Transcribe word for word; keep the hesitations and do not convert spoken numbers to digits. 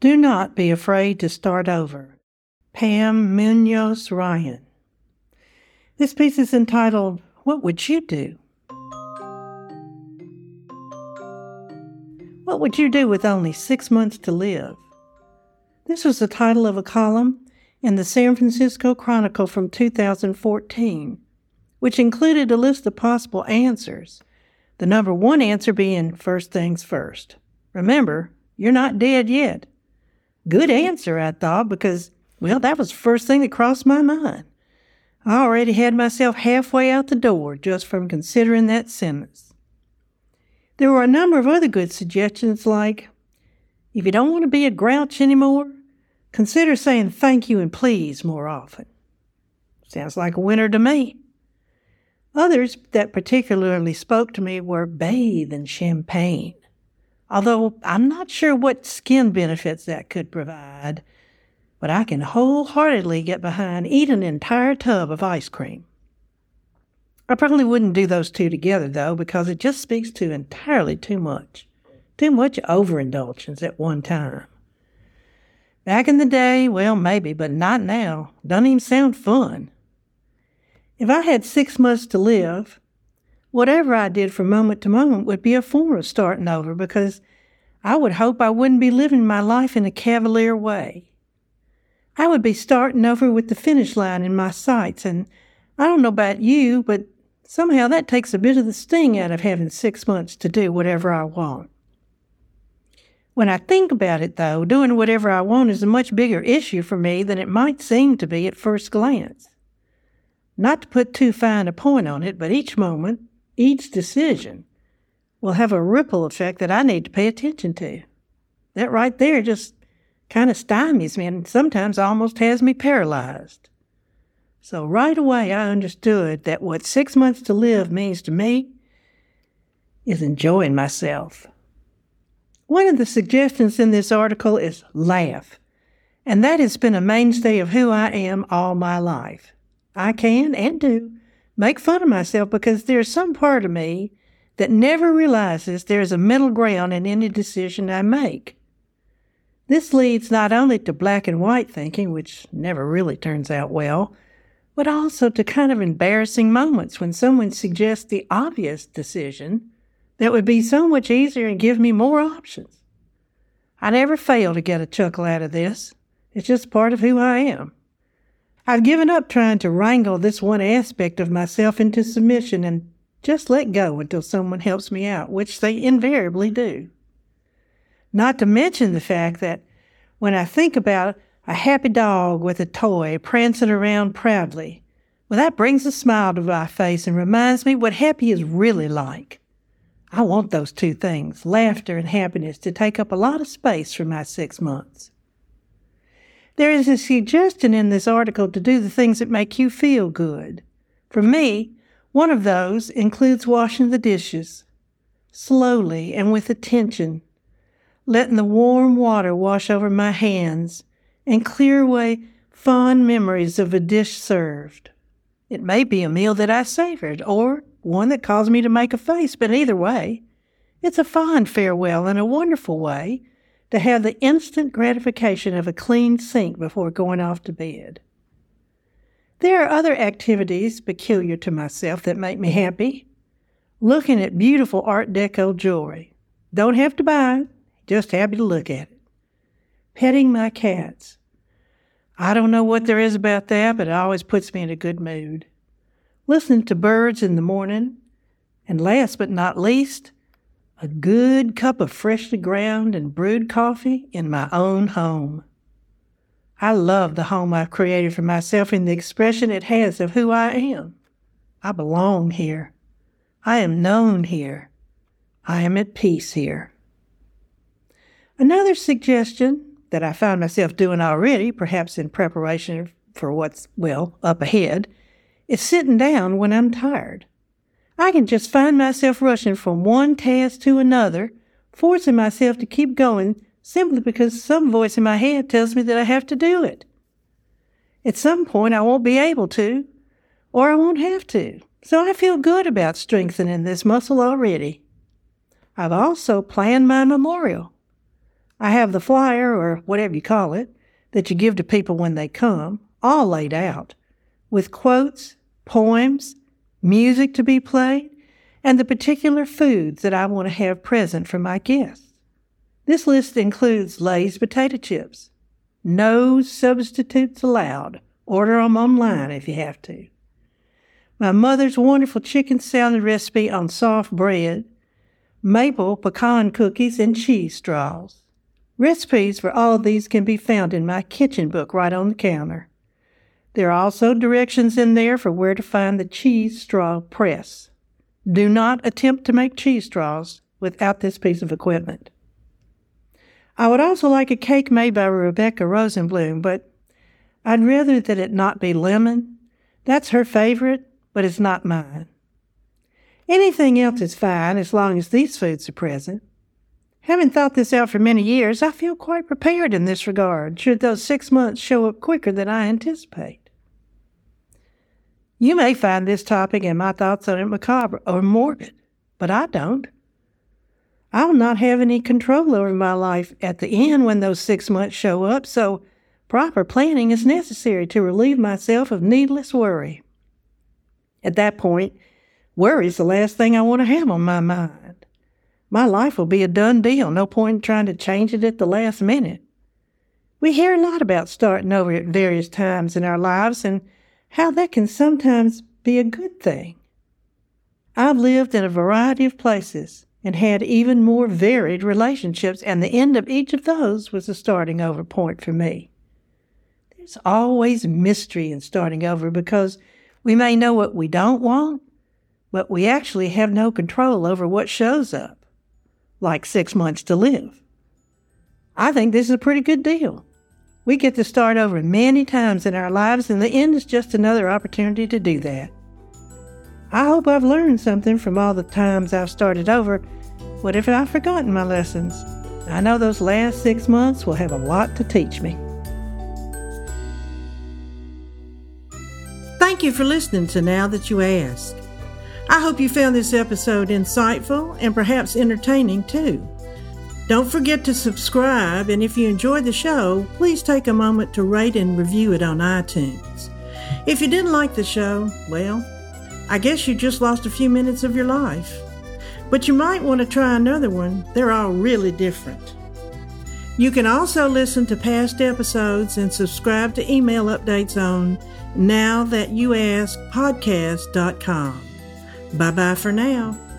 Do not be afraid to start over. Pam Munoz Ryan. This piece is entitled, What Would You Do? What would you do with only six months to live? This was the title of a column in the San Francisco Chronicle from two thousand fourteen. Which included a list of possible answers, the number one answer being first things first. Remember, you're not dead yet. Good answer, I thought, because, well, that was the first thing that crossed my mind. I already had myself halfway out the door just from considering that sentence. There were a number of other good suggestions like, if you don't want to be a grouch anymore, consider saying thank you and please more often. Sounds like a winner to me. Others that particularly spoke to me were bathe in champagne, although I'm not sure what skin benefits that could provide, but I can wholeheartedly get behind eat an entire tub of ice cream. I probably wouldn't do those two together, though, because it just speaks to entirely too much, too much overindulgence at one time. Back in the day, well, maybe, but not now. Doesn't even sound fun. If I had six months to live, whatever I did from moment to moment would be a form of starting over because I would hope I wouldn't be living my life in a cavalier way. I would be starting over with the finish line in my sights, and I don't know about you, but somehow that takes a bit of the sting out of having six months to do whatever I want. When I think about it, though, doing whatever I want is a much bigger issue for me than it might seem to be at first glance. Not to put too fine a point on it, but each moment, each decision, will have a ripple effect that I need to pay attention to. That right there just kind of stymies me and sometimes almost has me paralyzed. So right away I understood that what six months to live means to me is enjoying myself. One of the suggestions in this article is laugh, and that has been a mainstay of who I am all my life. I can and do make fun of myself because there's some part of me that never realizes there's a middle ground in any decision I make. This leads not only to black and white thinking, which never really turns out well, but also to kind of embarrassing moments when someone suggests the obvious decision that would be so much easier and give me more options. I never fail to get a chuckle out of this. It's just part of who I am. I've given up trying to wrangle this one aspect of myself into submission and just let go until someone helps me out, which they invariably do. Not to mention the fact that when I think about a happy dog with a toy prancing around proudly, well, that brings a smile to my face and reminds me what happy is really like. I want those two things, laughter and happiness, to take up a lot of space for my six months. There is a suggestion in this article to do the things that make you feel good. For me, one of those includes washing the dishes, slowly and with attention, letting the warm water wash over my hands and clear away fond memories of a dish served. It may be a meal that I savored or one that caused me to make a face, but either way, it's a fond farewell in a wonderful way to have the instant gratification of a clean sink before going off to bed. There are other activities peculiar to myself that make me happy. Looking at beautiful Art Deco jewelry. Don't have to buy it, just happy to look at it. Petting my cats. I don't know what there is about that, but it always puts me in a good mood. Listening to birds in the morning. And last but not least, a good cup of freshly ground and brewed coffee in my own home. I love the home I've created for myself and the expression it has of who I am. I belong here. I am known here. I am at peace here. Another suggestion that I found myself doing already, perhaps in preparation for what's, well, up ahead, is sitting down when I'm tired. I can just find myself rushing from one task to another, forcing myself to keep going simply because some voice in my head tells me that I have to do it. At some point, I won't be able to, or I won't have to. So I feel good about strengthening this muscle already. I've also planned my memorial. I have the flyer, or whatever you call it, that you give to people when they come, all laid out, with quotes, poems, music to be played, and the particular foods that I want to have present for my guests. This list includes Lay's potato chips. No substitutes allowed. Order them online if you have to. My mother's wonderful chicken salad recipe on soft bread, maple pecan cookies, and cheese straws. Recipes for all of these can be found in my kitchen book right on the counter. There are also directions in there for where to find the cheese straw press. Do not attempt to make cheese straws without this piece of equipment. I would also like a cake made by Rebecca Rosenblum, but I'd rather that it not be lemon. That's her favorite, but it's not mine. Anything else is fine as long as these foods are present. Having thought this out for many years, I feel quite prepared in this regard, should those six months show up quicker than I anticipate. You may find this topic and my thoughts on it macabre or morbid, but I don't. I'll not have any control over my life at the end when those six months show up, so proper planning is necessary to relieve myself of needless worry. At that point, worry is the last thing I want to have on my mind. My life will be a done deal. No point in trying to change it at the last minute. We hear a lot about starting over at various times in our lives and how that can sometimes be a good thing. I've lived in a variety of places and had even more varied relationships, and the end of each of those was a starting over point for me. There's always mystery in starting over because we may know what we don't want, but we actually have no control over what shows up. Like six months to live. I think this is a pretty good deal. We get to start over many times in our lives, and the end is just another opportunity to do that. I hope I've learned something from all the times I've started over, but if I've forgotten my lessons, I know those last six months will have a lot to teach me. Thank you for listening to Now That You Ask. I hope you found this episode insightful and perhaps entertaining too. Don't forget to subscribe, and if you enjoyed the show, please take a moment to rate and review it on iTunes. If you didn't like the show, well, I guess you just lost a few minutes of your life. But you might want to try another one. They're all really different. You can also listen to past episodes and subscribe to email updates on now that you ask podcast dot com. Bye-bye for now.